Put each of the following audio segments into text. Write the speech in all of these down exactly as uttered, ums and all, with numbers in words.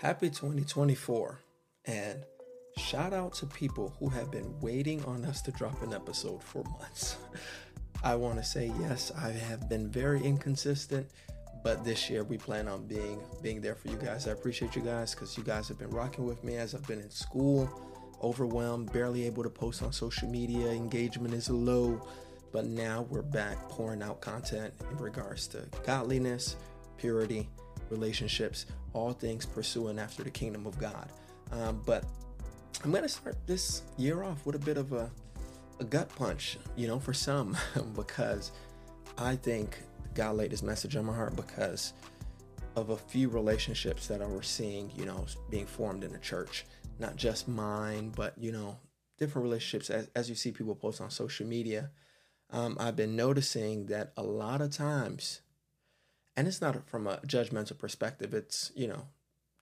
Happy twenty twenty-four, and shout out to people who have been waiting on us to drop an episode for months. I want to say, yes, I have been very inconsistent, but this year we plan on being being there for you guys. I appreciate you guys because you guys have been rocking with me as I've been in school, overwhelmed, barely able to post on social media. Engagement is low, but now we're back pouring out content in regards to godliness, purity, relationships, all things pursuing after the kingdom of God. Um, but I'm going to start this year off with a bit of a, a gut punch, you know, for some, because I think God laid this message on my heart because of a few relationships that I was seeing, you know, being formed in the church, not just mine, but, you know, different relationships as, as you see people post on social media. Um, I've been noticing that a lot of times, and it's not from a judgmental perspective, it's, you know,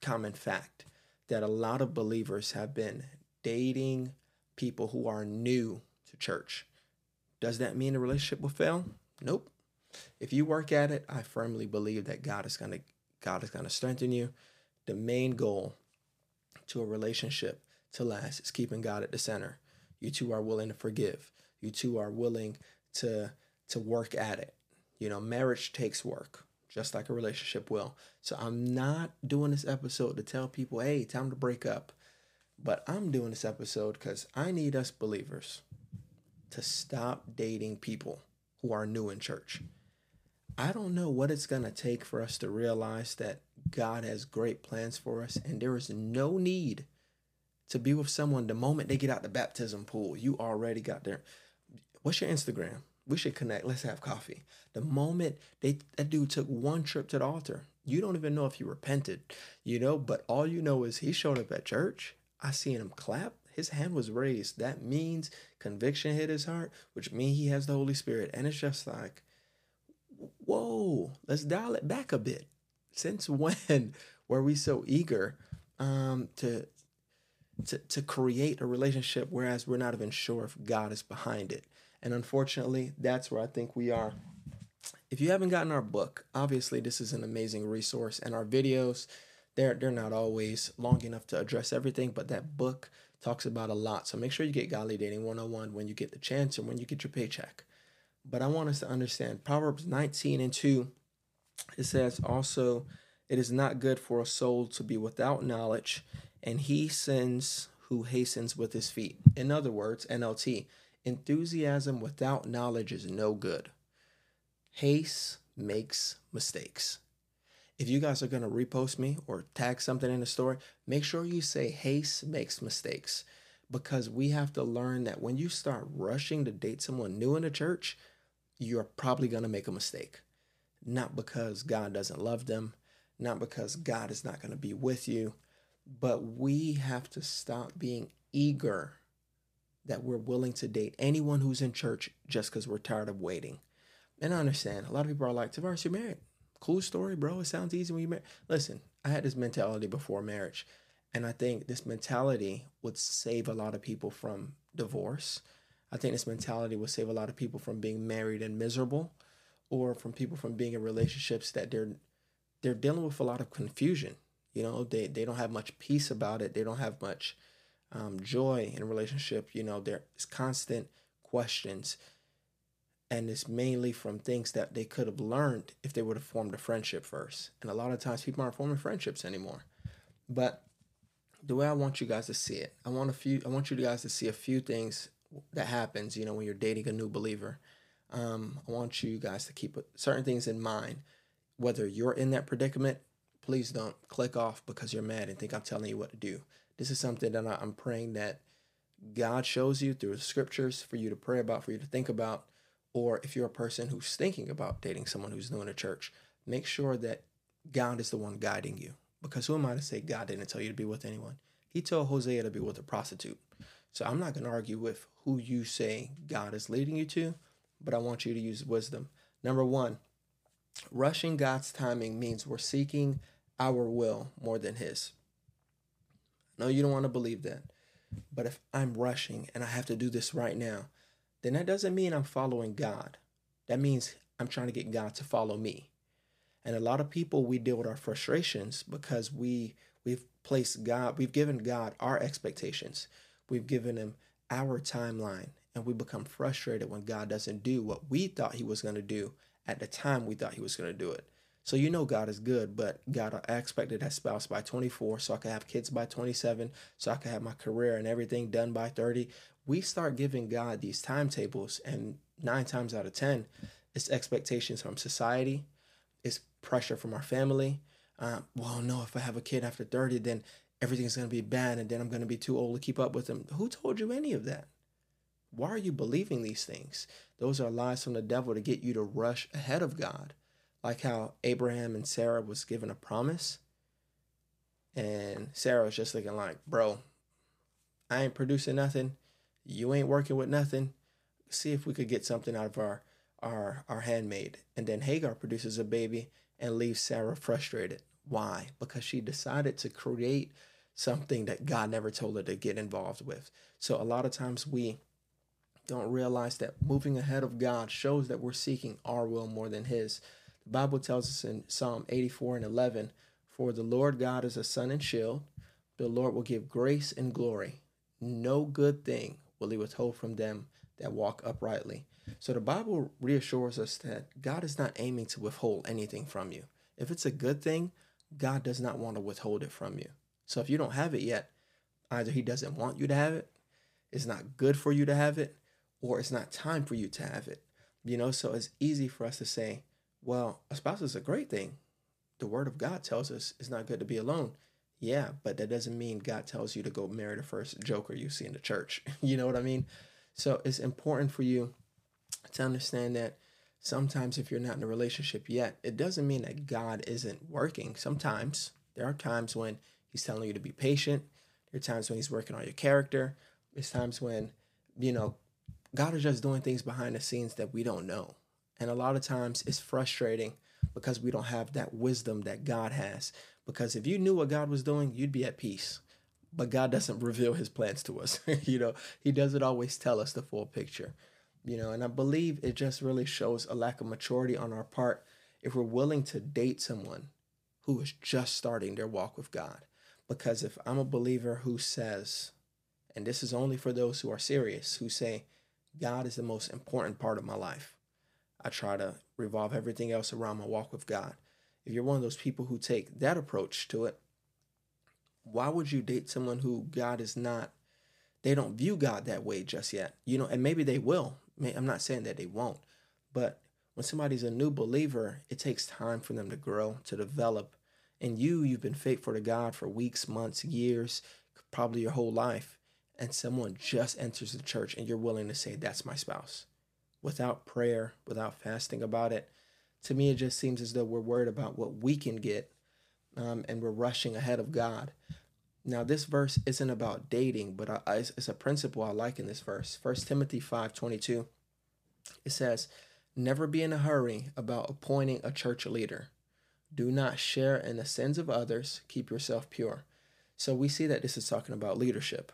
common fact that a lot of believers have been dating people who are new to church. Does that mean the relationship will fail? Nope. If you work at it, I firmly believe that God is going to God is going to strengthen you. The main goal to a relationship to last is keeping God at the center. You two are willing to forgive. You two are willing to to work at it. You know, marriage takes work, just like a relationship will. So I'm not doing this episode to tell people, hey, time to break up. But I'm doing this episode because I need us believers to stop dating people who are new in church. I don't know what it's going to take for us to realize that God has great plans for us. And there is no need to be with someone the moment they get out the baptism pool. You already got there. What's your Instagram? We should connect. Let's have coffee. The moment they that dude took one trip to the altar, you don't even know if he repented, you know, but all you know is he showed up at church. I seen him clap. His hand was raised. That means conviction hit his heart, which means he has the Holy Spirit. And it's just like, whoa, let's dial it back a bit. Since when were we so eager um, to, to, to create a relationship, whereas we're not even sure if God is behind it? And unfortunately, that's where I think we are. If you haven't gotten our book, obviously this is an amazing resource. And our videos, they're, they're not always long enough to address everything, but that book talks about a lot. So make sure you get Godly Dating one oh one when you get the chance or when you get your paycheck. But I want us to understand Proverbs nineteen and two, it says, also, it is not good for a soul to be without knowledge, and he sins who hastens with his feet. In other words, N L T, enthusiasm without knowledge is no good. Haste makes mistakes. If you guys are going to repost me or tag something in the story, make sure you say haste makes mistakes, because we have to learn that when you start rushing to date someone new in the church, you're probably going to make a mistake. Not because God doesn't love them, not because God is not going to be with you, but we have to stop being eager that we're willing to date anyone who's in church just because we're tired of waiting. And I understand a lot of people are like, Tavares, you're married. Cool story, bro. It sounds easy when you're married. Listen, I had this mentality before marriage. And I think this mentality would save a lot of people from divorce. I think this mentality would save a lot of people from being married and miserable, or from people from being in relationships that they're they're dealing with a lot of confusion. You know, they, they don't have much peace about it. They don't have much Um, joy in a relationship. You know, there's constant questions, and it's mainly from things that they could have learned if they would have formed a friendship first. And a lot of times people aren't forming friendships anymore. But the way I want you guys to see it, I want a few, I want you guys to see a few things that happens, you know, when you're dating a new believer. Um, I want you guys to keep certain things in mind. Whether you're in that predicament, please don't click off because you're mad and think I'm telling you what to do. This is something that I'm praying that God shows you through the scriptures for you to pray about, for you to think about. Or if you're a person who's thinking about dating someone who's new in the church, make sure that God is the one guiding you. Because who am I to say God didn't tell you to be with anyone? He told Hosea to be with a prostitute. So I'm not going to argue with who you say God is leading you to, but I want you to use wisdom. Number one, rushing God's timing means we're seeking our will more than his. No, you don't want to believe that. But if I'm rushing and I have to do this right now, then that doesn't mean I'm following God. That means I'm trying to get God to follow me. And a lot of people, we deal with our frustrations because we We've placed God, we've given God our expectations. We've given him our timeline, and we become frustrated when God doesn't do what we thought he was going to do at the time we thought he was going to do it. So you know God is good, but God, I expected that spouse by twenty-four so I could have kids by twenty-seven, so I could have my career and everything done by thirty. We start giving God these timetables, and nine times out of ten, it's expectations from society. It's pressure from our family. Um, well, no, if I have a kid after thirty, then everything's going to be bad, and then I'm going to be too old to keep up with them. Who told you any of that? Why are you believing these things? Those are lies from the devil to get you to rush ahead of God. Like how Abraham and Sarah was given a promise, and Sarah was just thinking like, bro, I ain't producing nothing. You ain't working with nothing. See if we could get something out of our, our, our handmaid. And then Hagar produces a baby and leaves Sarah frustrated. Why? Because she decided to create something that God never told her to get involved with. So a lot of times we don't realize that moving ahead of God shows that we're seeking our will more than his. The Bible tells us in Psalm eighty-four and eleven, for the Lord God is a sun and shield. The Lord will give grace and glory. No good thing will he withhold from them that walk uprightly. So the Bible reassures us that God is not aiming to withhold anything from you. If it's a good thing, God does not want to withhold it from you. So if you don't have it yet, either he doesn't want you to have it, it's not good for you to have it, or it's not time for you to have it. You know, so it's easy for us to say, well, a spouse is a great thing. The word of God tells us it's not good to be alone. Yeah, but that doesn't mean God tells you to go marry the first joker you see in the church. You know what I mean? So it's important for you to understand that sometimes if you're not in a relationship yet, it doesn't mean that God isn't working. Sometimes there are times when he's telling you to be patient. There are times when he's working on your character. There's times when, you know, God is just doing things behind the scenes that we don't know. And a lot of times it's frustrating because we don't have that wisdom that God has. Because if you knew what God was doing, you'd be at peace. But God doesn't reveal his plans to us. You know, he doesn't always tell us the full picture. You know, and I believe it just really shows a lack of maturity on our part if we're willing to date someone who is just starting their walk with God. Because if I'm a believer who says, and this is only for those who are serious, who say, God is the most important part of my life. I try to revolve everything else around my walk with God. If you're one of those people who take that approach to it, why would you date someone who God is not, they don't view God that way just yet? You know, and maybe they will. I'm not saying that they won't, but when somebody's a new believer, it takes time for them to grow, to develop. And you, you've been faithful to God for weeks, months, years, probably your whole life. And someone just enters the church and you're willing to say, that's my spouse. Without prayer, without fasting about it, to me, it just seems as though we're worried about what we can get, um, and we're rushing ahead of God. Now, this verse isn't about dating, but I, I, it's a principle I like in this verse. First Timothy five twenty-two, it says, never be in a hurry about appointing a church leader. Do not share in the sins of others. Keep yourself pure. So we see that this is talking about leadership,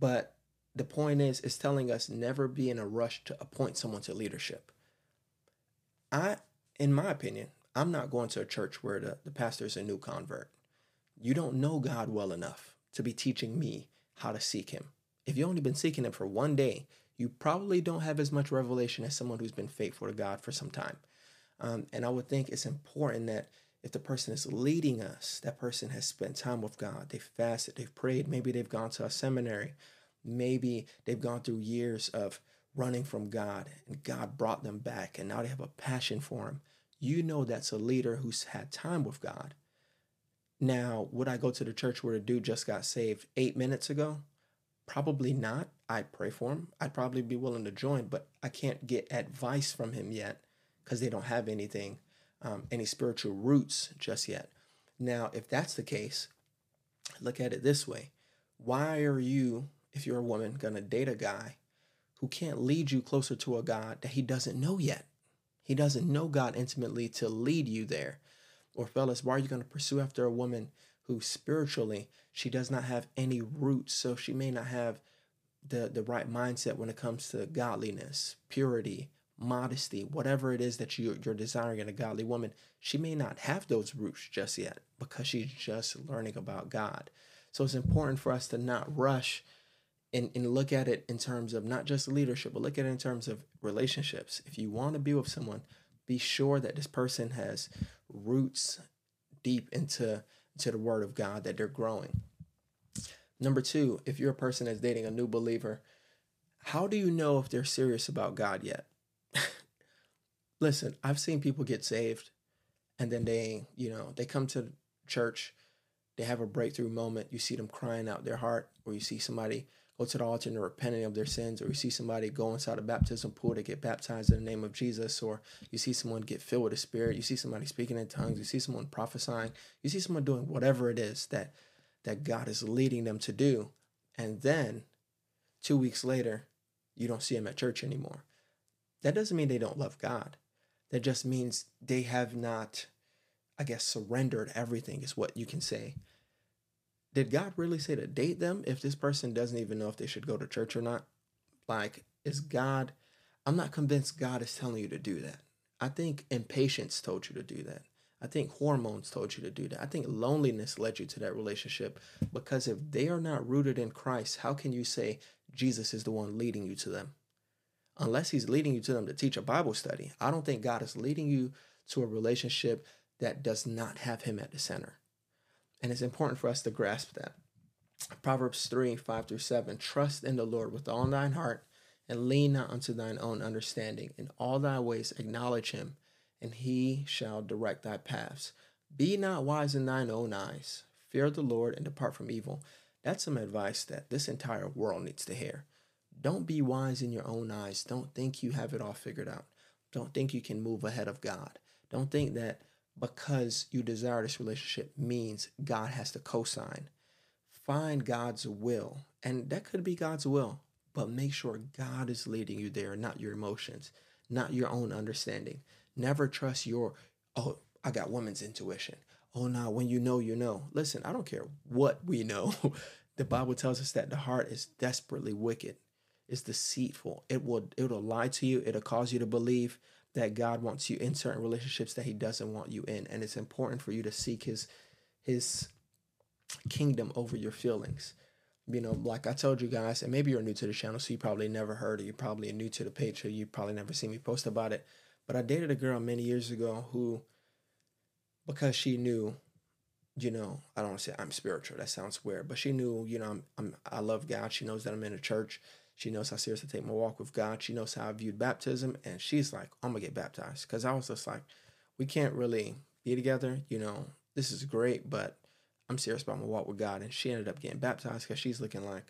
but the point is, it's telling us never be in a rush to appoint someone to leadership. I, in my opinion, I'm not going to a church where the, the pastor is a new convert. You don't know God well enough to be teaching me how to seek him. If you've only been seeking him for one day, you probably don't have as much revelation as someone who's been faithful to God for some time. Um, and I would think it's important that if the person is leading us, that person has spent time with God. They've fasted, they've prayed, maybe they've gone to a seminary. Maybe they've gone through years of running from God and God brought them back and now they have a passion for him. You know, that's a leader who's had time with God. Now, would I go to the church where the dude just got saved eight minutes ago? Probably not. I'd pray for him. I'd probably be willing to join, but I can't get advice from him yet because they don't have anything, um, any spiritual roots just yet. Now, if that's the case, look at it this way. Why are you, if you're a woman, going to date a guy who can't lead you closer to a God that he doesn't know yet? He doesn't know God intimately to lead you there. Or fellas, why are you going to pursue after a woman who spiritually, she does not have any roots, so she may not have the, the right mindset when it comes to godliness, purity, modesty, whatever it is that you, you're desiring in a godly woman, she may not have those roots just yet because she's just learning about God. So it's important for us to not rush and, and look at it in terms of not just leadership, but look at it in terms of relationships. If you want to be with someone, be sure that this person has roots deep into, into the Word of God, that they're growing. Number two, if you're a person that's dating a new believer, how do you know if they're serious about God yet? Listen, I've seen people get saved and then they, you know, they come to church, they have a breakthrough moment. You see them crying out their heart, or you see somebody go to the altar and they're repenting of their sins, or you see somebody go inside a baptism pool to get baptized in the name of Jesus, or you see someone get filled with the Spirit, you see somebody speaking in tongues, you see someone prophesying, you see someone doing whatever it is that, that God is leading them to do. And then two weeks later, you don't see them at church anymore. That doesn't mean they don't love God. That just means they have not, I guess, surrendered everything is what you can say. Did God really say to date them if this person doesn't even know if they should go to church or not? Like, is God, I'm not convinced God is telling you to do that. I think impatience told you to do that. I think hormones told you to do that. I think loneliness led you to that relationship, because if they are not rooted in Christ, how can you say Jesus is the one leading you to them? Unless he's leading you to them to teach a Bible study. I don't think God is leading you to a relationship that does not have him at the center. And it's important for us to grasp that. Proverbs three, five through seven, trust in the Lord with all thine heart, and lean not unto thine own understanding. In all thy ways acknowledge him, and he shall direct thy paths. Be not wise in thine own eyes. Fear the Lord and depart from evil. That's some advice that this entire world needs to hear. Don't be wise in your own eyes. Don't think you have it all figured out. Don't think you can move ahead of God. Don't think that because you desire this relationship means God has to co-sign. Find God's will. And that could be God's will, but make sure God is leading you there, not your emotions, not your own understanding. Never trust your, oh, I got woman's intuition. Oh, no, when you know, you know. Listen, I don't care what we know. The Bible tells us that the heart is desperately wicked. It's deceitful. It will, it'll lie to you. It'll cause you to believe that God wants you in certain relationships that he doesn't want you in. And it's important for you to seek his, his kingdom over your feelings. You know, like I told you guys, and maybe you're new to the channel, so you probably never heard, or you're probably new to the page, or you probably never seen me post about it. But I dated a girl many years ago who, because she knew, you know, I don't want to say I'm spiritual. That sounds weird. But she knew, you know, I'm, I'm, I love God. She knows that I'm in a church. She knows how serious I take my walk with God. She knows how I viewed baptism. And she's like, I'm going to get baptized. Because I was just like, we can't really be together. You know, this is great, but I'm serious about my walk with God. And she ended up getting baptized because she's looking like,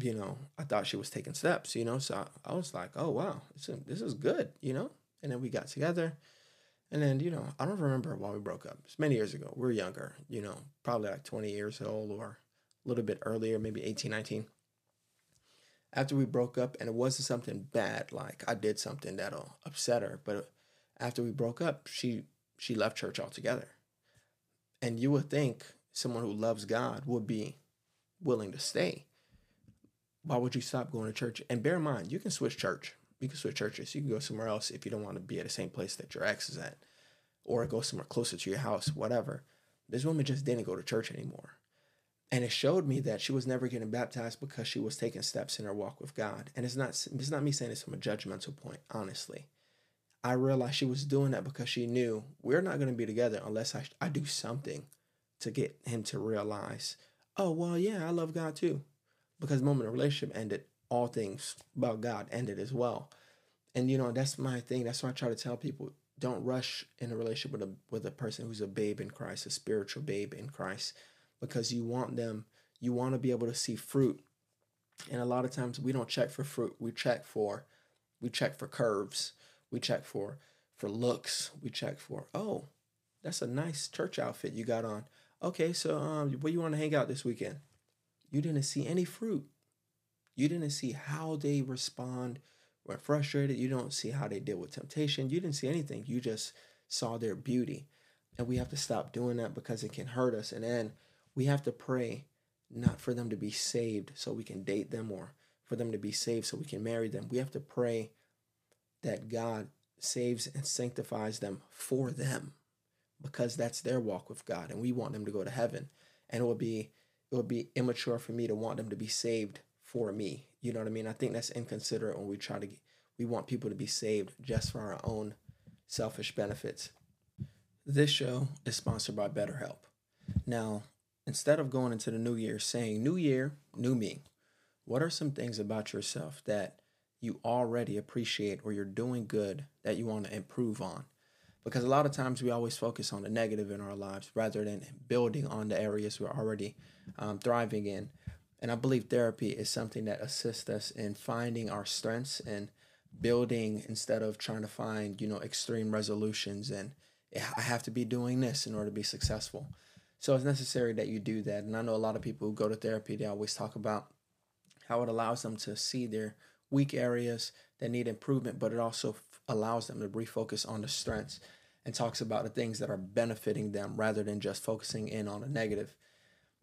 you know, I thought she was taking steps, you know. So I, I was like, oh, wow, this is, this is good, you know. And then we got together. And then, you know, I don't remember why we broke up. It's many years ago. We were younger, you know, probably like twenty years old or a little bit earlier, maybe eighteen, nineteen. After we broke up, and it wasn't something bad, like I did something that'll upset her, but after we broke up, she she left church altogether. And you would think someone who loves God would be willing to stay. Why would you stop going to church? And bear in mind, you can switch church. You can switch churches. You can go somewhere else if you don't want to be at the same place that your ex is at, or go somewhere closer to your house, whatever. This woman just didn't go to church anymore. And it showed me that she was never getting baptized because she was taking steps in her walk with God. And it's not it's not me saying this from a judgmental point, honestly. I realized she was doing that because she knew we're not going to be together unless I, I do something to get him to realize, oh, well, yeah, I love God too. Because the moment the relationship ended, all things about God ended as well. And, you know, that's my thing. That's why I try to tell people, don't rush in a relationship with a, with a person who's a babe in Christ, a spiritual babe in Christ. Because you want them, you want to be able to see fruit. And a lot of times we don't check for fruit. We check for, we check for curves. We check for, for looks. We check for, oh, that's a nice church outfit you got on. Okay, so um, where you want to hang out this weekend? You didn't see any fruit. You didn't see how they respond when frustrated. You don't see how they deal with temptation. You didn't see anything. You just saw their beauty. And we have to stop doing that because it can hurt us. And then we have to pray not for them to be saved so we can date them, or for them to be saved so we can marry them. We have to pray that God saves and sanctifies them for them, because that's their walk with God, and we want them to go to heaven. And it would be it would be immature for me to want them to be saved for me. You know what I mean? I think that's inconsiderate when we try to get, we want people to be saved just for our own selfish benefits. This show is sponsored by BetterHelp. Now, instead of going into the new year saying, new year, new me, what are some things about yourself that you already appreciate or you're doing good that you want to improve on? Because a lot of times we always focus on the negative in our lives rather than building on the areas we're already um, thriving in. And I believe therapy is something that assists us in finding our strengths and building, instead of trying to find, you know, extreme resolutions and I have to be doing this in order to be successful. So it's necessary that you do that. And I know a lot of people who go to therapy, they always talk about how it allows them to see their weak areas that need improvement, but it also f- allows them to refocus on the strengths and talks about the things that are benefiting them rather than just focusing in on the negative.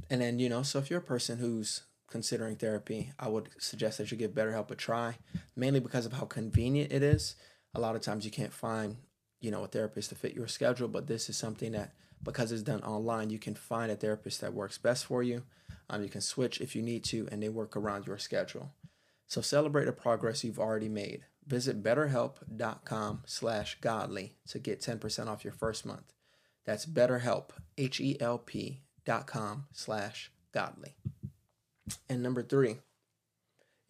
And then, you know, so if you're a person who's considering therapy, I would suggest that you give BetterHelp a try, mainly because of how convenient it is. A lot of times you can't find, you know, a therapist to fit your schedule, but this is something that, because it's done online, you can find a therapist that works best for you. Um, you can switch if you need to, and they work around your schedule. So celebrate the progress you've already made. Visit betterhelp.com slash godly to get ten percent off your first month. That's BetterHelp, H E L P dot com slash godly. And number three,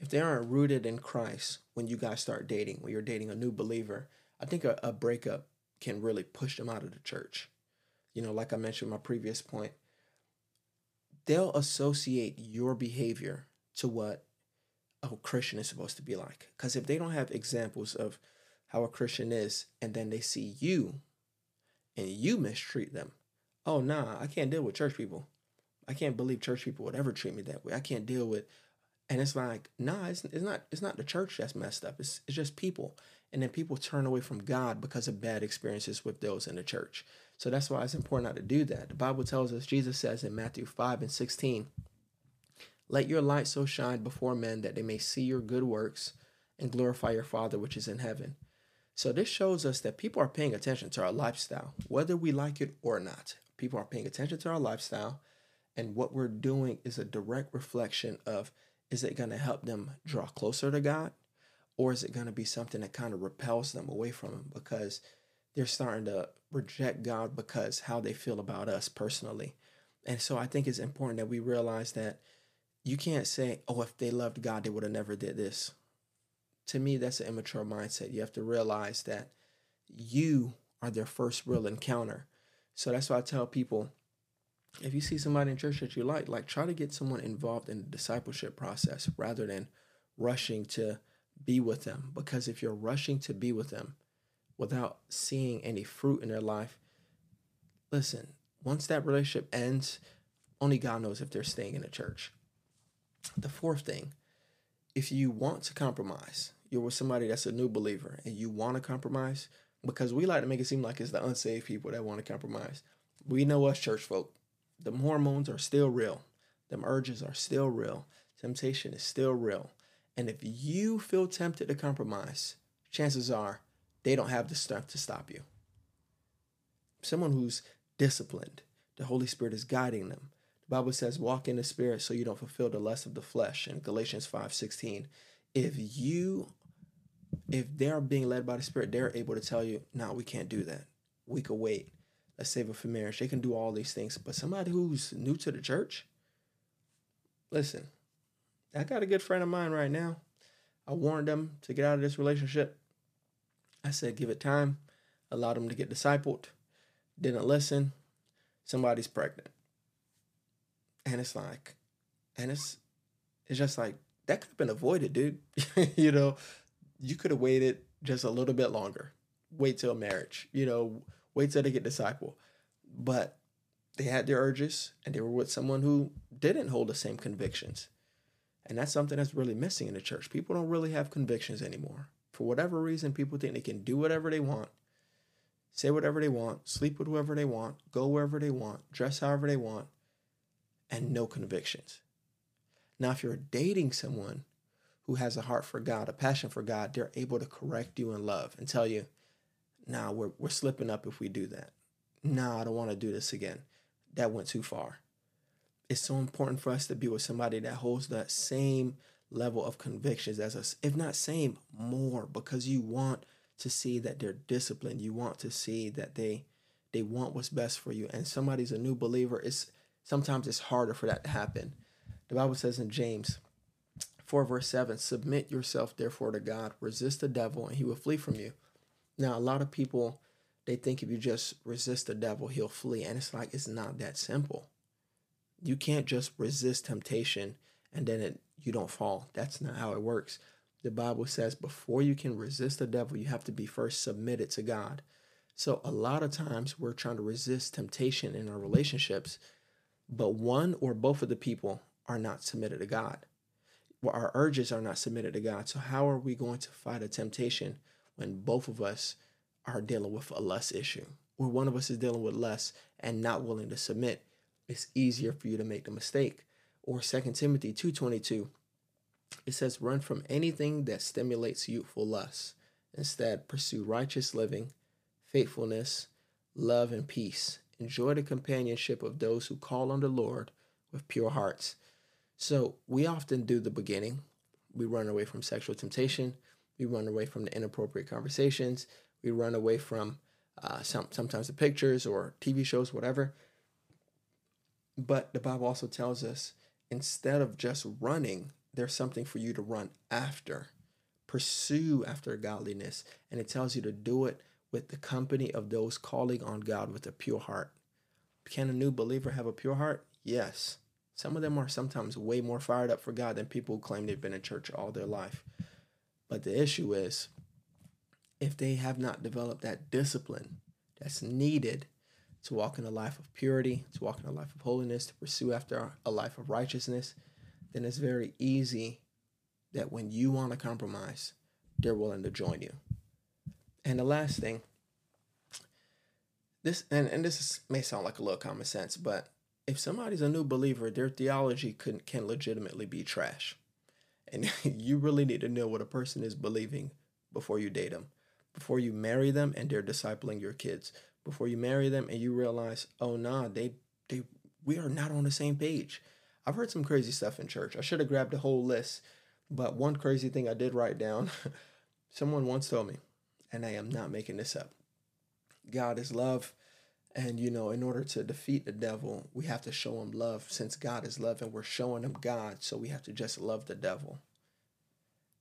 if they aren't rooted in Christ when you guys start dating, when you're dating a new believer, I think a, a breakup can really push them out of the church. You know, like I mentioned in my previous point, they'll associate your behavior to what a Christian is supposed to be like. Because if they don't have examples of how a Christian is, and then they see you and you mistreat them, oh, nah, I can't deal with church people. I can't believe church people would ever treat me that way. I can't deal with, and it's like, nah, it's, it's not it's not the church that's messed up. It's, it's just people. And then people turn away from God because of bad experiences with those in the church. So that's why it's important not to do that. The Bible tells us, Jesus says in Matthew five and sixteen, let your light so shine before men that they may see your good works and glorify your Father which is in heaven. So this shows us that people are paying attention to our lifestyle, whether we like it or not. People are paying attention to our lifestyle, and what we're doing is a direct reflection of, is it going to help them draw closer to God, or is it going to be something that kind of repels them away from Him because they're starting to reject God because how they feel about us personally. And so I think it's important that we realize that you can't say, oh, if they loved God, they would have never did this. To me, that's an immature mindset. You have to realize that you are their first real encounter. So that's why I tell people, if you see somebody in church that you like, like try to get someone involved in the discipleship process rather than rushing to be with them. Because if you're rushing to be with them without seeing any fruit in their life, listen, once that relationship ends, only God knows if they're staying in the church. The fourth thing, if you want to compromise, you're with somebody that's a new believer and you want to compromise, because we like to make it seem like it's the unsaved people that want to compromise. We know us church folk. The hormones are still real. Them urges are still real. Temptation is still real. And if you feel tempted to compromise, chances are they don't have the strength to stop you. Someone who's disciplined, the Holy Spirit is guiding them. The Bible says, walk in the Spirit so you don't fulfill the lust of the flesh. In Galatians five sixteen, if you If they're being led by the Spirit, they're able to tell you, no, nah, we can't do that. We could wait. Let's save it for marriage. They can do all these things. But somebody who's new to the church, listen, I got a good friend of mine right now. I warned them to get out of this relationship. I said, give it time. Allowed them to get discipled. Didn't listen. Somebody's pregnant. And it's like, and it's, it's just like, that could have been avoided, dude. You know? You could have waited just a little bit longer. Wait till marriage, you know, wait till they get discipled. But they had their urges and they were with someone who didn't hold the same convictions. And that's something that's really missing in the church. People don't really have convictions anymore. For whatever reason, people think they can do whatever they want, say whatever they want, sleep with whoever they want, go wherever they want, dress however they want, and no convictions. Now, if you're dating someone who has a heart for God, a passion for God, they're able to correct you in love and tell you, nah, we're, we're slipping up if we do that. Nah, I don't want to do this again. That went too far. It's so important for us to be with somebody that holds that same level of convictions as us, if not same, more, because you want to see that they're disciplined. You want to see that they they want what's best for you. And somebody's a new believer. It's sometimes it's harder for that to happen. The Bible says in James four, verse seven, submit yourself, therefore, to God, resist the devil, and he will flee from you. Now, a lot of people, they think if you just resist the devil, he'll flee. And it's like, it's not that simple. You can't just resist temptation and then it, you don't fall. That's not how it works. The Bible says before you can resist the devil, you have to be first submitted to God. So a lot of times we're trying to resist temptation in our relationships, but one or both of the people are not submitted to God. Our urges are not submitted to God. So how are we going to fight a temptation when both of us are dealing with a lust issue, or one of us is dealing with lust and not willing to submit? It's easier for you to make the mistake. Or Second Timothy two twenty-two, it says, run from anything that stimulates youthful lust. Instead, pursue righteous living, faithfulness, love, and peace. Enjoy the companionship of those who call on the Lord with pure hearts. So we often do the beginning. We run away from sexual temptation. We run away from the inappropriate conversations. We run away from uh, some, sometimes the pictures or T V shows, whatever. But the Bible also tells us, instead of just running, there's something for you to run after. Pursue after godliness. And it tells you to do it with the company of those calling on God with a pure heart. Can a new believer have a pure heart? Yes. Some of them are sometimes way more fired up for God than people who claim they've been in church all their life. But the issue is, if they have not developed that discipline that's needed to walk in a life of purity, to walk in a life of holiness, to pursue after a life of righteousness, then it's very easy that when you want to compromise, they're willing to join you. And the last thing, this and, and this is, may sound like a little common sense, but if somebody's a new believer, their theology can, can legitimately be trash. And you really need to know what a person is believing before you date them, before you marry them and they're discipling your kids, before you marry them and you realize, oh, nah, they, they, we are not on the same page. I've heard some crazy stuff in church. I should have grabbed the whole list, but one crazy thing I did write down, someone once told me, and I am not making this up, God is love. And, you know, in order to defeat the devil, we have to show him love. Since God is love and we're showing him God, so we have to just love the devil.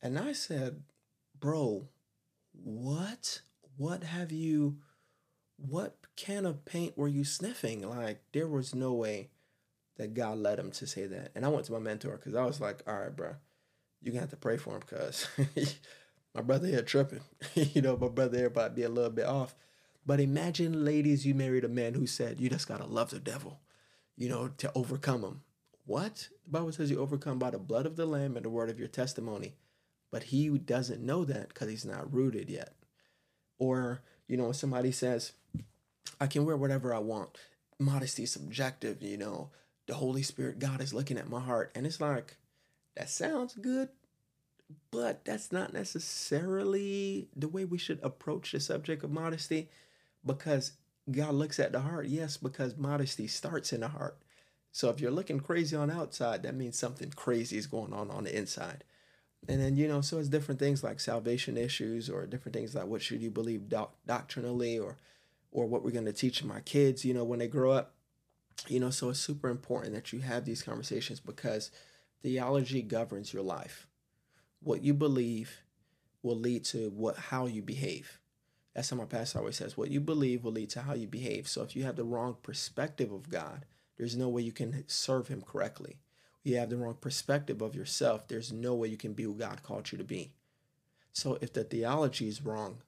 And I said, bro, what? What have you, what can of paint were you sniffing? Like, there was no way that God led him to say that. And I went to my mentor because I was like, all right, bro, you're going to have to pray for him because my brother here tripping. You know, my brother here about to be a little bit off. But imagine, ladies, you married a man who said, you just got to love the devil, you know, to overcome him. What? The Bible says you overcome by the blood of the Lamb and the word of your testimony. But he doesn't know that because he's not rooted yet. Or, you know, when somebody says, I can wear whatever I want. Modesty is subjective, you know. The Holy Spirit, God is looking at my heart. And it's like, that sounds good, but that's not necessarily the way we should approach the subject of modesty. Because God looks at the heart, yes, because modesty starts in the heart. So if you're looking crazy on the outside, that means something crazy is going on on the inside. And then, you know, so it's different things like salvation issues or different things like what should you believe doc- doctrinally or or what we're going to teach my kids, you know, when they grow up. You know, so it's super important that you have these conversations because theology governs your life. What you believe will lead to what how you behave. That's how my pastor always says, what you believe will lead to how you behave. So if you have the wrong perspective of God, there's no way you can serve him correctly. You have the wrong perspective of yourself, there's no way you can be who God called you to be. So if the theology is wrong,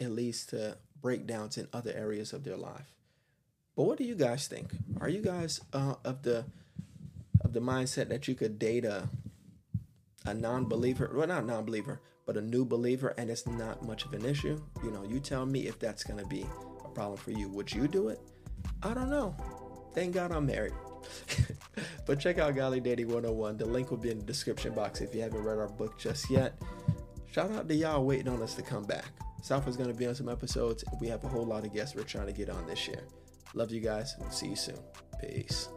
it leads to breakdowns in other areas of their life. But what do you guys think? Are you guys uh, of the of the mindset that you could date a, a non-believer, well not non-believer, but a new believer, and it's not much of an issue? You know, you tell me if that's going to be a problem for you. Would you do it? I don't know. Thank God I'm married. But check out Godly Dating one oh one. The link will be in the description box if you haven't read our book just yet. Shout out to y'all waiting on us to come back. South is going to be on some episodes. We have a whole lot of guests we're trying to get on this year. Love you guys. We'll see you soon. Peace.